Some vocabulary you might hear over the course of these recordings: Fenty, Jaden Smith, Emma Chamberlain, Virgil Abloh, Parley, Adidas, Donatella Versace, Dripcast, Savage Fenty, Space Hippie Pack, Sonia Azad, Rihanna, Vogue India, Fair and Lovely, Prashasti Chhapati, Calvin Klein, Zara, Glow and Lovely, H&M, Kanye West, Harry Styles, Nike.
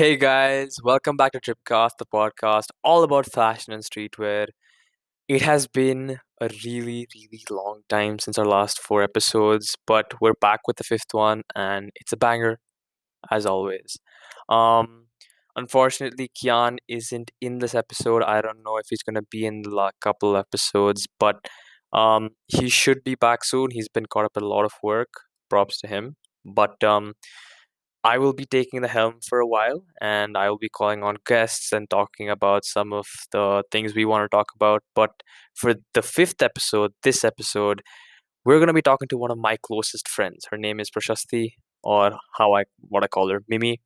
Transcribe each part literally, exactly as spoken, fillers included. Hey guys, welcome back to Dripcast, the podcast all about fashion and streetwear. It has been a really, really long time since our last four episodes, but we're back with the fifth one, and it's a banger, as always. Um, unfortunately, Kian isn't in this episode. I don't know if he's gonna be in the la- couple episodes, but um, he should be back soon. He's been caught up in a lot of work. Props to him. But um. I will be taking the helm for a while, and I will be calling on guests and talking about some of the things we want to talk about. But for the fifth episode, this episode, we're going to be talking to one of my closest friends. Her name is Prashasti, or how I what I call her, Mimi.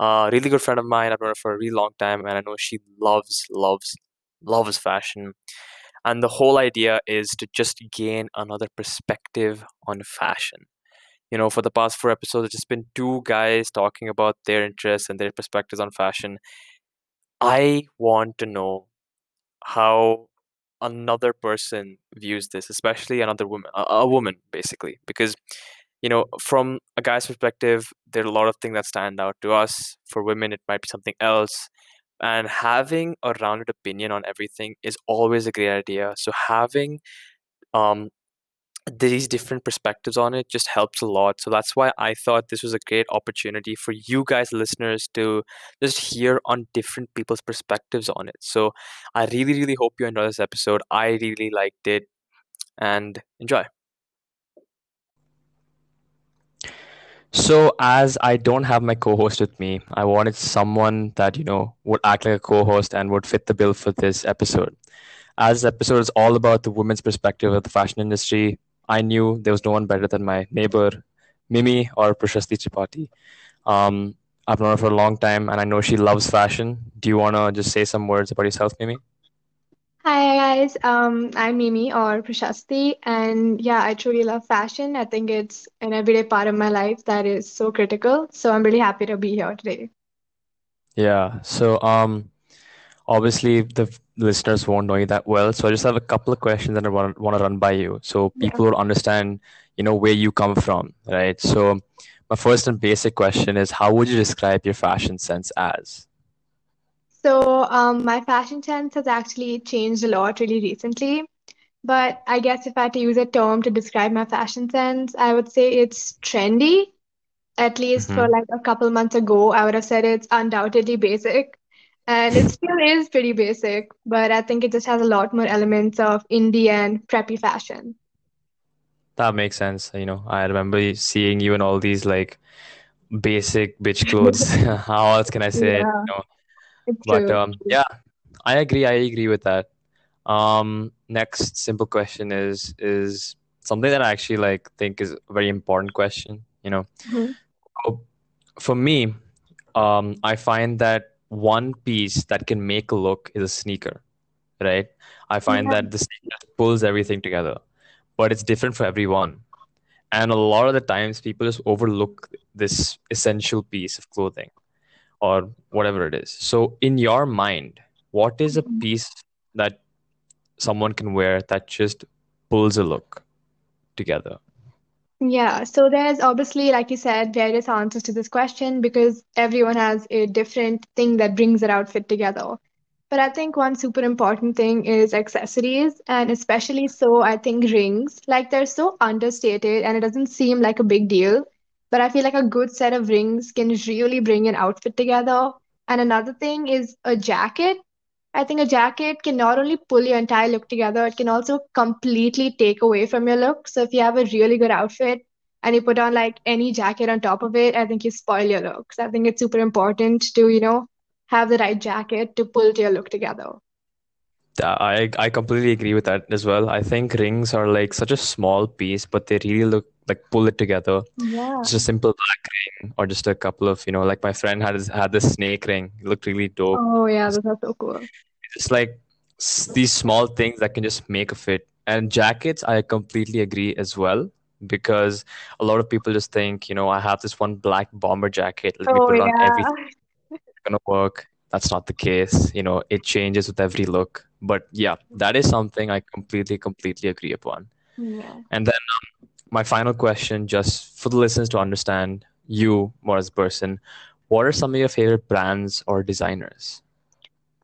A uh, really good friend of mine. I've known her for a really long time, and I know she loves, loves, loves fashion. And the whole idea is to just gain another perspective on fashion. You know, for the past four episodes, it's just been two guys talking about their interests and their perspectives on fashion. I want to know how another person views this, especially another woman, a, a woman, basically. Because, you know, from a guy's perspective, there are a lot of things that stand out to us. For women, it might be something else. And having a rounded opinion on everything is always a great idea. So having... um. these different perspectives on it just helps a lot. So that's why I thought this was a great opportunity for you guys listeners to just hear on different people's perspectives on it. So I really, really hope you enjoy this episode. I really liked it, and enjoy. So as I don't have my co-host with me, I wanted someone that, you know, would act like a co-host and would fit the bill for this episode. As this episode is all about the women's perspective of the fashion industry, I knew there was no one better than my neighbor, Mimi, or Prashasti Chhapati. Um, I've known her for a long time, and I know she loves fashion. Do you want to just say some words about yourself, Mimi? Hi, guys. Um, I'm Mimi, or Prashasti, and yeah, I truly love fashion. I think it's an everyday part of my life that is so critical, so I'm really happy to be here today. Yeah, so um, obviously the listeners won't know you that well, so I just have a couple of questions that I want, want to run by you, so people yeah. will understand, you know, where you come from, right? So my first and basic question is, how would you describe your fashion sense as? So um, my fashion sense has actually changed a lot really recently, but I guess if I had to use a term to describe my fashion sense, I would say it's trendy. At least mm-hmm. for like a couple months ago, I would have said it's undoubtedly basic. And it still is pretty basic, but I think it just has a lot more elements of indie and preppy fashion. That makes sense. You know, I remember seeing you in all these like basic bitch clothes. How else can I say yeah. it? You know? It's but true. Um, yeah, I agree. I agree with that. Um, next simple question is is something that I actually like think is a very important question. You know, mm-hmm. so for me, um, I find that one piece that can make a look is a sneaker, right? I find yeah. that the sneaker pulls everything together, but it's different for everyone. And a lot of the times people just overlook this essential piece of clothing or whatever it is. So in your mind, what is a piece that someone can wear that just pulls a look together? Yeah, so there's obviously, like you said, various answers to this question because everyone has a different thing that brings their outfit together. But I think one super important thing is accessories, and especially so, I think rings. Like, they're so understated and it doesn't seem like a big deal, but I feel like a good set of rings can really bring an outfit together. And another thing is a jacket. I think a jacket can not only pull your entire look together, it can also completely take away from your look. So if you have a really good outfit and you put on like any jacket on top of it, I think you spoil your look. So I think it's super important to, you know, have the right jacket to pull your look together. I, I completely agree with that as well. I think rings are like such a small piece, but they really look like pull it together. Yeah. It's just a simple black ring or just a couple of, you know, like my friend had had this snake ring. It looked really dope. Oh yeah, those are so cool. It's like these small things that can just make a fit. And jackets, I completely agree as well, because a lot of people just think, you know, I have this one black bomber jacket. Let me oh, put it yeah. on everything. It's gonna work. That's not the case. You know, it changes with every look. But yeah, that is something I completely, completely agree upon. Yeah. And then um, my final question, just for the listeners to understand you more as a person, what are some of your favorite brands or designers?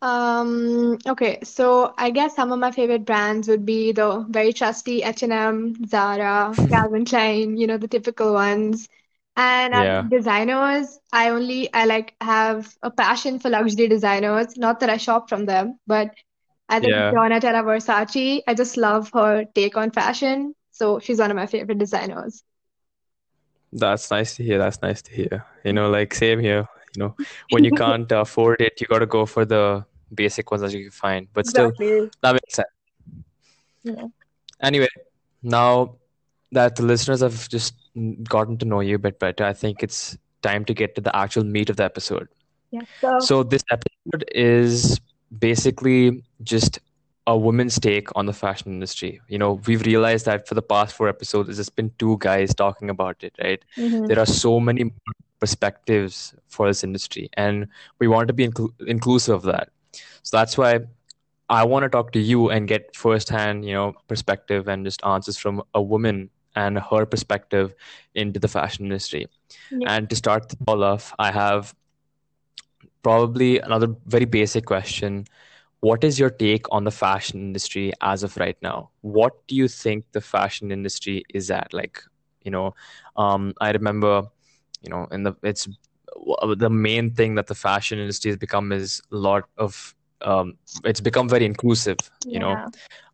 Um, okay, so I guess some of my favorite brands would be the very trusty H and M, Zara, Calvin Klein, you know, the typical ones. And yeah. as designers, I only, I like have a passion for luxury designers. Not that I shop from them, but I think yeah. Donatella Versace, I just love her take on fashion. So she's one of my favorite designers. That's nice to hear. That's nice to hear. You know, like same here, you know, when you can't afford it, you got to go for the basic ones that you can find, but still exactly. that makes sense. Yeah. Anyway, now that the listeners have just gotten to know you a bit better, I think it's time to get to the actual meat of the episode. Yeah. So, so this episode is basically just a woman's take on the fashion industry. You know, we've realized that for the past four episodes, it's just been two guys talking about it, right? Mm-hmm. There are so many perspectives for this industry, and we want to be inclu- inclusive of that. So that's why I want to talk to you and get firsthand, you know, perspective and just answers from a woman and her perspective into the fashion industry. Yeah. And to start this all off, I have probably another very basic question. What is your take on the fashion industry as of right now? What do you think the fashion industry is at? Like, you know, um, I remember, you know, in the it's the main thing that the fashion industry has become is a lot of um, it's become very inclusive. You yeah. know,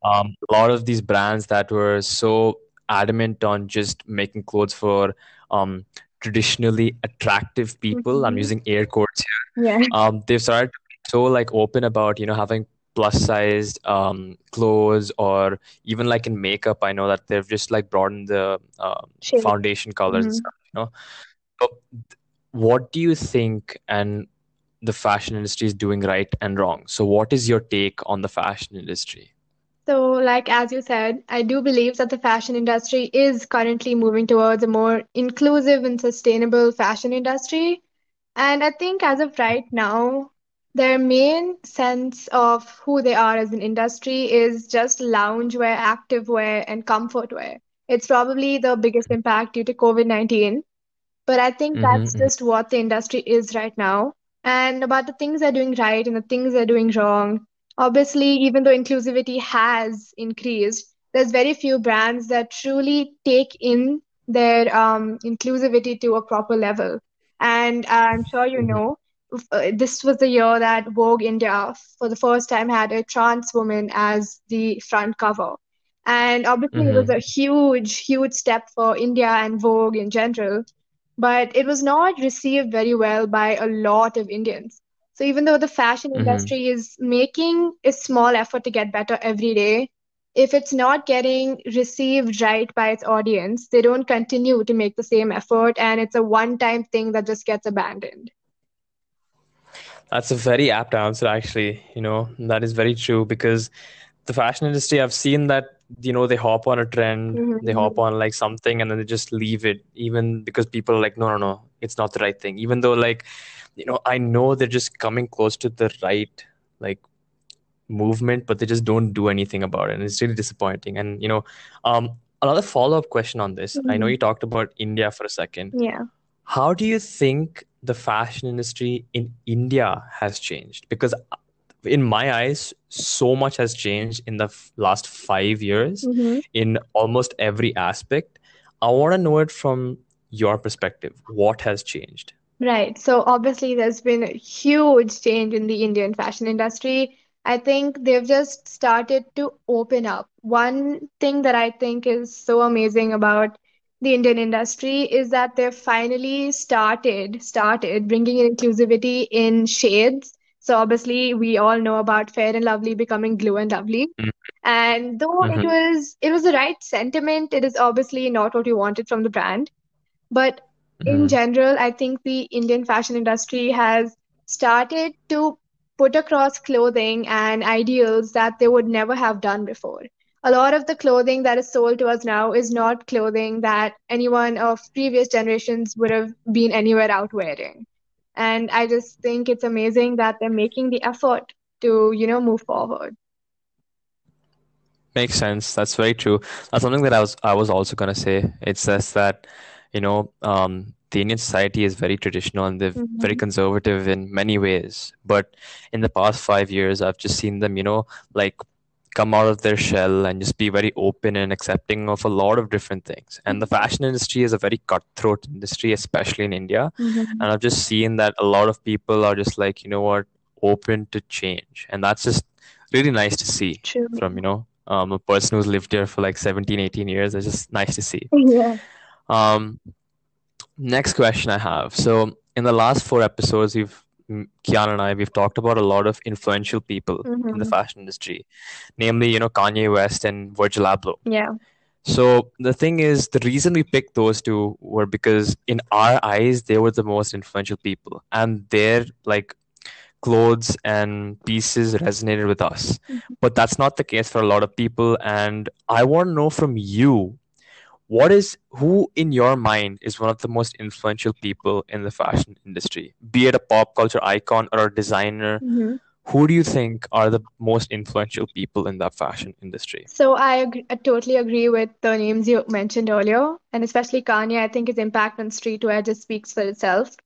um, a lot of these brands that were so adamant on just making clothes for um, traditionally attractive people. Mm-hmm. I'm using air quotes here. Yeah. Um, they've started to be so like open about, you know, having plus sized um, clothes, or even like in makeup. I know that they've just like broadened the uh, foundation colors mm-hmm. and stuff. You know, so what do you think and the fashion industry is doing right and wrong? So what is your take on the fashion industry? So like, as you said, I do believe that the fashion industry is currently moving towards a more inclusive and sustainable fashion industry. And I think as of right now, their main sense of who they are as an industry is just loungewear, activewear, and comfortwear. It's probably the biggest impact due to covid nineteen. But I think that's mm-hmm. just what the industry is right now. And about the things they're doing right and the things they're doing wrong, obviously, even though inclusivity has increased, there's very few brands that truly take in their um, inclusivity to a proper level. And uh, I'm sure you know, uh, this was the year that Vogue India, for the first time, had a trans woman as the front cover. And obviously, mm-hmm. it was a huge, huge step for India and Vogue in general. But it was not received very well by a lot of Indians. So even though the fashion mm-hmm. industry is making a small effort to get better every day, if it's not getting received right by its audience, they don't continue to make the same effort, and it's a one-time thing that just gets abandoned. That's a very apt answer, actually. You know, that is very true, because the fashion industry, I've seen that, you know, they hop on a trend, mm-hmm. they hop on like something, and then they just leave it, even because people are like, no, no, no, it's not the right thing. Even though like, you know, I know they're just coming close to the right like movement, but they just don't do anything about it. And it's really disappointing. And, you know, um, another follow-up question on this. Mm-hmm. I know you talked about India for a second. Yeah. How do you think the fashion industry in India has changed? Because in my eyes, so much has changed in the f- last five years mm-hmm. in almost every aspect. I want to know it from your perspective. What has changed? Right. So obviously, there's been a huge change in the Indian fashion industry. I think they've just started to open up. One thing that I think is so amazing about the Indian industry is that they've finally started, started bringing in inclusivity in shades. So obviously, we all know about Fair and Lovely becoming Glow and Lovely. Mm-hmm. And though mm-hmm. it was it was the right sentiment, it is obviously not what you wanted from the brand. But mm-hmm. in general, I think the Indian fashion industry has started to put across clothing and ideals that they would never have done before. A lot of the clothing that is sold to us now is not clothing that anyone of previous generations would have been anywhere out wearing. And I just think it's amazing that they're making the effort to, you know, move forward. Makes sense. That's very true. That's something that I was I was also going to say. It's just that, you know, um, the Indian society is very traditional and they're mm-hmm. very conservative in many ways. But in the past five years, I've just seen them, you know, like come out of their shell and just be very open and accepting of a lot of different things. And the fashion industry is a very cutthroat industry, especially in India. Mm-hmm. And I've just seen that a lot of people are just like, you know what, open to change. And that's just really nice to see. True. From, you know, um, a person who's lived here for like seventeen, eighteen years. It's just nice to see. Yeah. Um, next question I have. So in the last four episodes, we've Kiana and I, we've talked about a lot of influential people mm-hmm. in the fashion industry, namely, you know, Kanye West and Virgil Abloh. Yeah. So the thing is, the reason we picked those two were because in our eyes, they were the most influential people, and their like clothes and pieces resonated with us. Mm-hmm. But that's not the case for a lot of people. And I want to know from you, what is, who in your mind is one of the most influential people in the fashion industry? Be it a pop culture icon or a designer, mm-hmm. who do you think are the most influential people in that fashion industry? So I, agree, I totally agree with the names you mentioned earlier. And especially Kanye, I think his impact on streetwear just speaks for itself.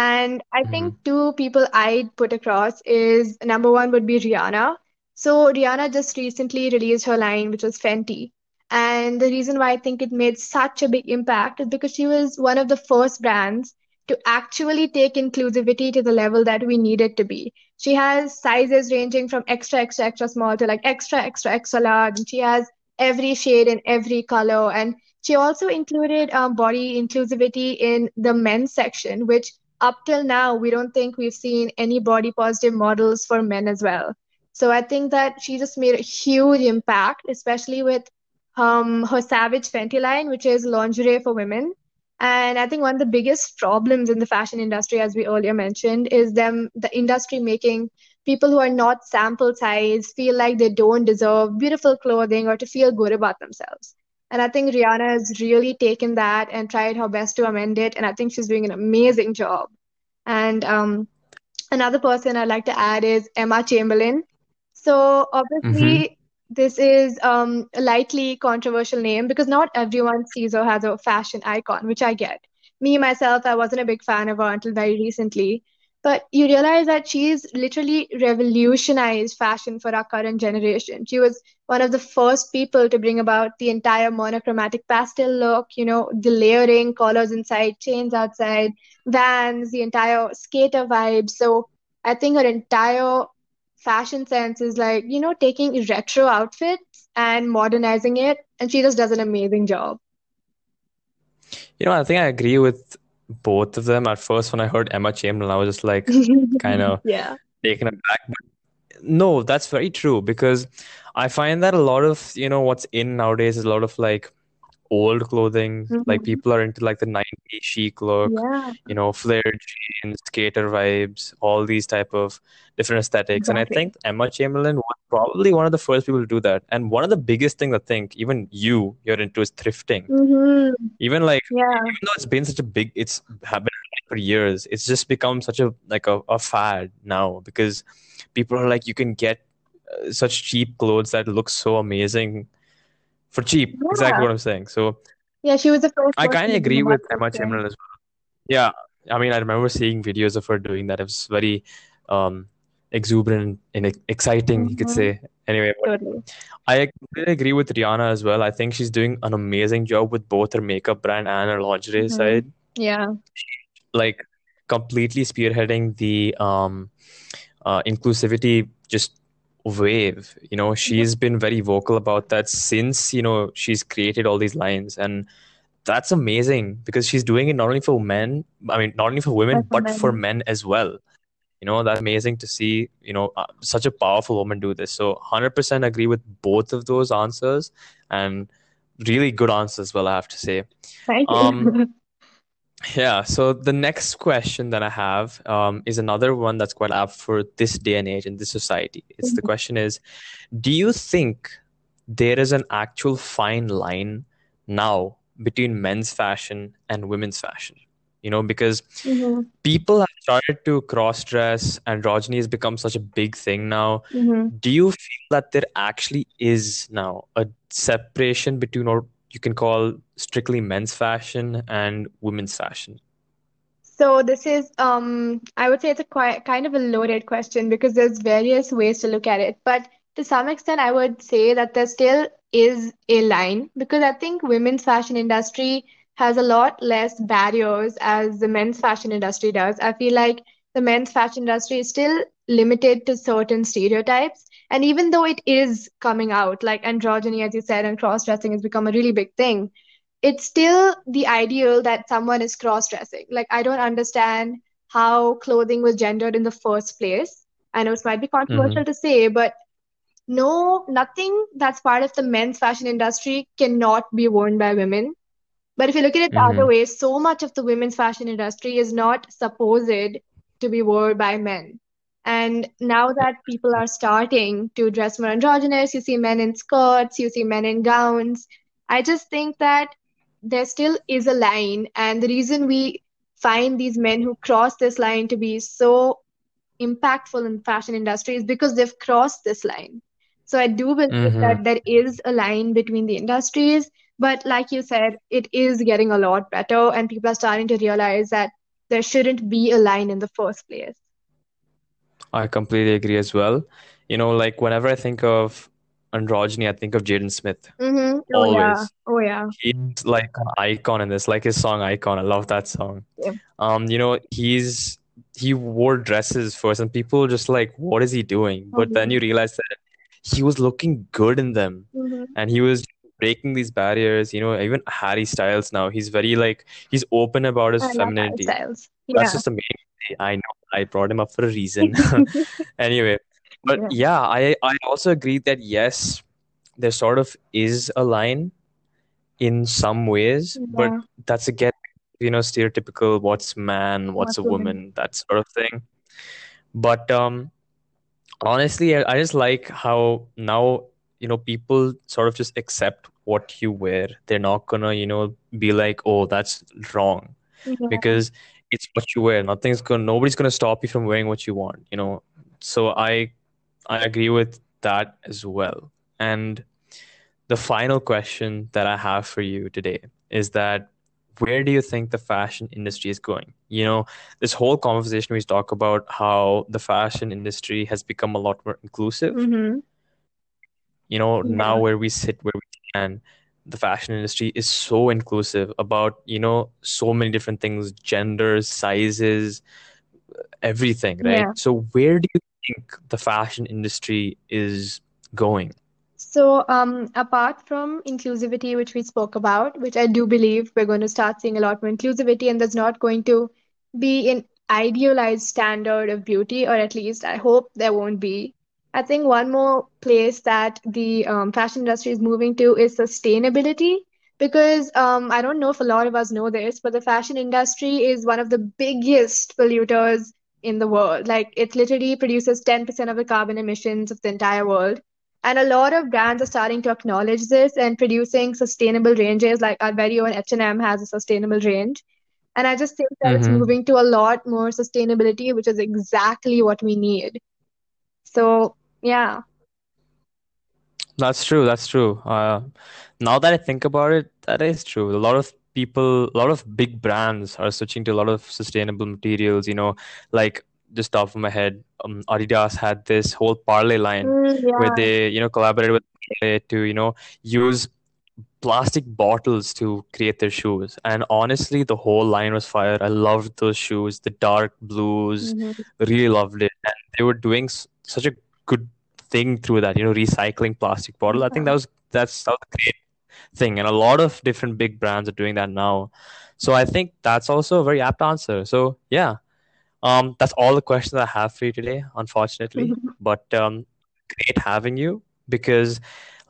And I mm-hmm. think two people I'd put across is, number one would be Rihanna. So Rihanna just recently released her line, which was Fenty. And the reason why I think it made such a big impact is because she was one of the first brands to actually take inclusivity to the level that we need it to be. She has sizes ranging from extra, extra, extra small to like extra, extra, extra large. And she has every shade and every color. And she also included um, body inclusivity in the men's section, which up till now, we don't think we've seen any body positive models for men as well. So I think that she just made a huge impact, especially with Um, her Savage Fenty line, which is lingerie for women. And I think one of the biggest problems in the fashion industry, as we earlier mentioned, is them the industry making people who are not sample size feel like they don't deserve beautiful clothing or to feel good about themselves. And I think Rihanna has really taken that and tried her best to amend it. And I think she's doing an amazing job. And um, another person I'd like to add is Emma Chamberlain. So obviously... Mm-hmm. This is um, a lightly controversial name because not everyone sees her as a fashion icon, which I get. Me, myself, I wasn't a big fan of her until very recently. But you realize that she's literally revolutionized fashion for our current generation. She was one of the first people to bring about the entire monochromatic pastel look, you know, the layering, collars inside, chains outside, Vans, the entire skater vibe. So I think her entire fashion sense is like, you know, taking retro outfits and modernizing it. And she just does an amazing job. You know, I think I agree with both of them. At first, when I heard Emma Chamberlain, I was just like, kind of yeah. taken aback. But no, that's very true, because I find that a lot of, you know, what's in nowadays is a lot of like old clothing. Mm-hmm. Like people are into like the nineties chic look, yeah. you know, flared jeans, skater vibes, all these type of different aesthetics. Exactly. And I think Emma Chamberlain was probably one of the first people to do that. And one of the biggest things I think even you, you're into is thrifting. Mm-hmm. Even like, yeah. even though it's been such a big, it's happened for years, it's just become such a, like a, a fad now, because people are like, you can get uh, such cheap clothes that look so amazing for cheap. Yeah. Exactly what I'm saying. So yeah, she was the first. I kind of agree with Emma Chamberlain as well. Yeah, I mean, I remember seeing videos of her doing that. It was very um, exuberant and exciting, mm-hmm. you could say. Anyway, totally. I agree with Rihanna as well. I think she's doing an amazing job with both her makeup brand and her lingerie mm-hmm. side. Yeah, like completely spearheading the um, uh, inclusivity just wave. You know, she's yeah. been very vocal about that since, you know, she's created all these lines. And that's amazing, because she's doing it not only for men, I mean, not only for women, but, but for, men. for men as well. You know, that's amazing to see, you know, uh, such a powerful woman do this. So one hundred percent agree with both of those answers, and really good answers, well, I have to say. Thank um, you. Yeah, so the next question that I have um, is another one that's quite apt for this day and age in this society. It's mm-hmm. the question is, do you think there is an actual fine line now between men's fashion and women's fashion? You know, because mm-hmm. people have started to cross-dress, androgyny has become such a big thing now. Mm-hmm. Do you feel that there actually is now a separation between, or you can call strictly men's fashion and women's fashion? So this is, um, I would say it's a quite, kind of a loaded question because there's various ways to look at it. But to some extent, I would say that there still is a line because I think women's fashion industry has a lot less barriers as the men's fashion industry does. I feel like the men's fashion industry is still limited to certain stereotypes. And even though it is coming out, like androgyny, as you said, and cross-dressing has become a really big thing, it's still the ideal that someone is cross-dressing. Like, I don't understand how clothing was gendered in the first place. I know it might be controversial mm-hmm. to say, but no, nothing that's part of the men's fashion industry cannot be worn by women. But if you look at it mm-hmm. the other way, so much of the women's fashion industry is not supposed to be worn by men. And now that people are starting to dress more androgynous, you see men in skirts, you see men in gowns. I just think that there still is a line. And the reason we find these men who cross this line to be so impactful in the fashion industry is because they've crossed this line. So I do believe mm-hmm. that there is a line between the industries. But like you said, it is getting a lot better. And people are starting to realize that there shouldn't be a line in the first place. I completely agree as well. You know, like whenever I think of androgyny, I think of Jaden Smith. Mm-hmm. Oh, always. Yeah. Oh, yeah. He's like an icon in this, like his song Icon. I love that song. Yeah. Um, you know, he's he wore dresses first and people were just like, what is he doing? But mm-hmm. then you realize that he was looking good in them mm-hmm. and he was breaking these barriers. You know, even Harry Styles now, he's very like, he's open about his I femininity. Love Harry Styles. Yeah. That's just amazing. I know I brought him up for a reason. Anyway, but yeah, yeah I, I also agree that yes, there sort of is a line in some ways, yeah. but that's again, you know, stereotypical what's man, what's, what's a woman, woman, that sort of thing. But um, honestly, I, I just like how now, you know, people sort of just accept what you wear. They're not gonna, you know, be like, oh, that's wrong. Yeah. Because it's what you wear. Nothing's going. Nobody's going to stop you from wearing what you want. You know. So I, I agree with that as well. And the final question that I have for you today is that where do you think the fashion industry is going? You know, this whole conversation we talk about how the fashion industry has become a lot more inclusive. Mm-hmm. You know, yeah. now where we sit, where we can. The fashion industry is so inclusive about, you know, so many different things, genders, sizes, everything, right? Yeah. So where do you think the fashion industry is going? So um, apart from inclusivity, which we spoke about, which I do believe we're going to start seeing a lot more inclusivity, and there's not going to be an idealized standard of beauty, or at least I hope there won't be. I think one more place that the um, fashion industry is moving to is sustainability, because um, I don't know if a lot of us know this, but the fashion industry is one of the biggest polluters in the world. Like, it literally produces ten percent of the carbon emissions of the entire world. And a lot of brands are starting to acknowledge this and producing sustainable ranges, like our very own H and M has a sustainable range. And I just think that mm-hmm. it's moving to a lot more sustainability, which is exactly what we need. So, yeah. That's true. That's true. Uh, now that I think about it, that is true. A lot of people, a lot of big brands are switching to a lot of sustainable materials, you know, like just off of my head, um, Adidas had this whole Parley line mm, yeah. where they, you know, collaborated with Parley to, you know, use plastic bottles to create their shoes. And honestly, the whole line was fire. I loved those shoes, the dark blues, mm-hmm. really loved it. And they were doing s- such a good thing through that, you know, recycling plastic bottle. I think that was that's a great thing, and a lot of different big brands are doing that now. So I think that's also a very apt answer. So yeah, um, that's all the questions I have for you today, unfortunately. Mm-hmm. But um, great having you, because,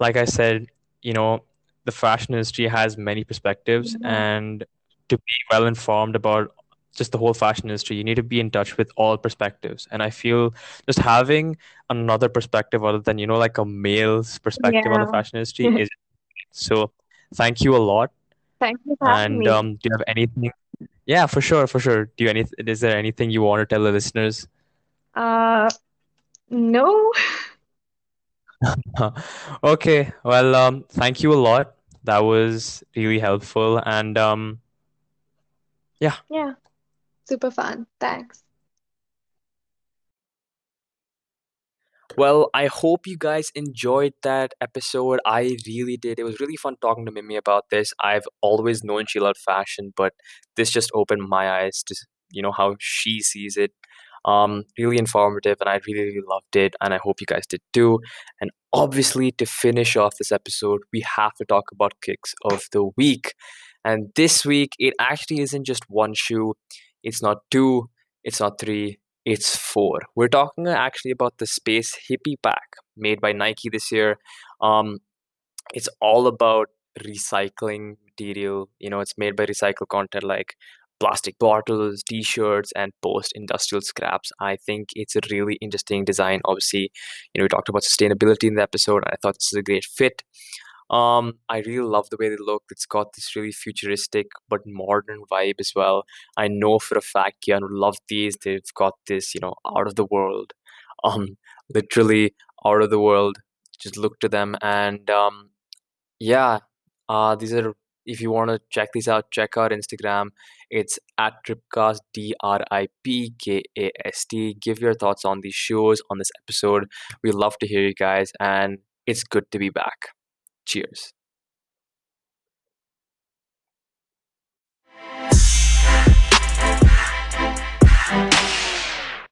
like I said, you know, the fashion industry has many perspectives, mm-hmm. and to be well informed about just the whole fashion industry, you need to be in touch with all perspectives. And I feel just having another perspective other than, you know, like a male's perspective yeah. on the fashion industry is so thank you a lot. Thank you for having and, me. And um, do you have anything? Yeah, for sure, for sure. Do you any? Is there anything you want to tell the listeners? Uh, no. Okay. Well, um, thank you a lot. That was really helpful. And um, yeah. Yeah. super fun. Thanks. Well, I hope you guys enjoyed that episode. I really did. It was really fun talking to Mimi about this. I've always known she loved fashion, but this just opened my eyes to, you know, how she sees it. Um, really informative, and I really, really loved it, and I hope you guys did too. And obviously, to finish off this episode, we have to talk about kicks of the week. And this week, it actually isn't just one shoe. It's not two. It's not three. It's four. We're talking actually about the Space Hippie Pack made by Nike this year. Um, it's all about recycling material. You know, it's made by recycled content like plastic bottles, t-shirts, and post-industrial scraps. I think it's a really interesting design. Obviously, you know, we talked about sustainability in the episode, and I thought this is a great fit. Um, I really love the way they look. It's got this really futuristic but modern vibe as well. I know for a fact Kian would love these. They've got this, you know, out of the world, um, literally out of the world. Just look to them, and um, yeah, uh, these are. If you want to check these out, check out Instagram. It's at Dripcast, D R I P K A S T. Give your thoughts on these shows, on this episode. We love to hear you guys, and it's good to be back. Cheers.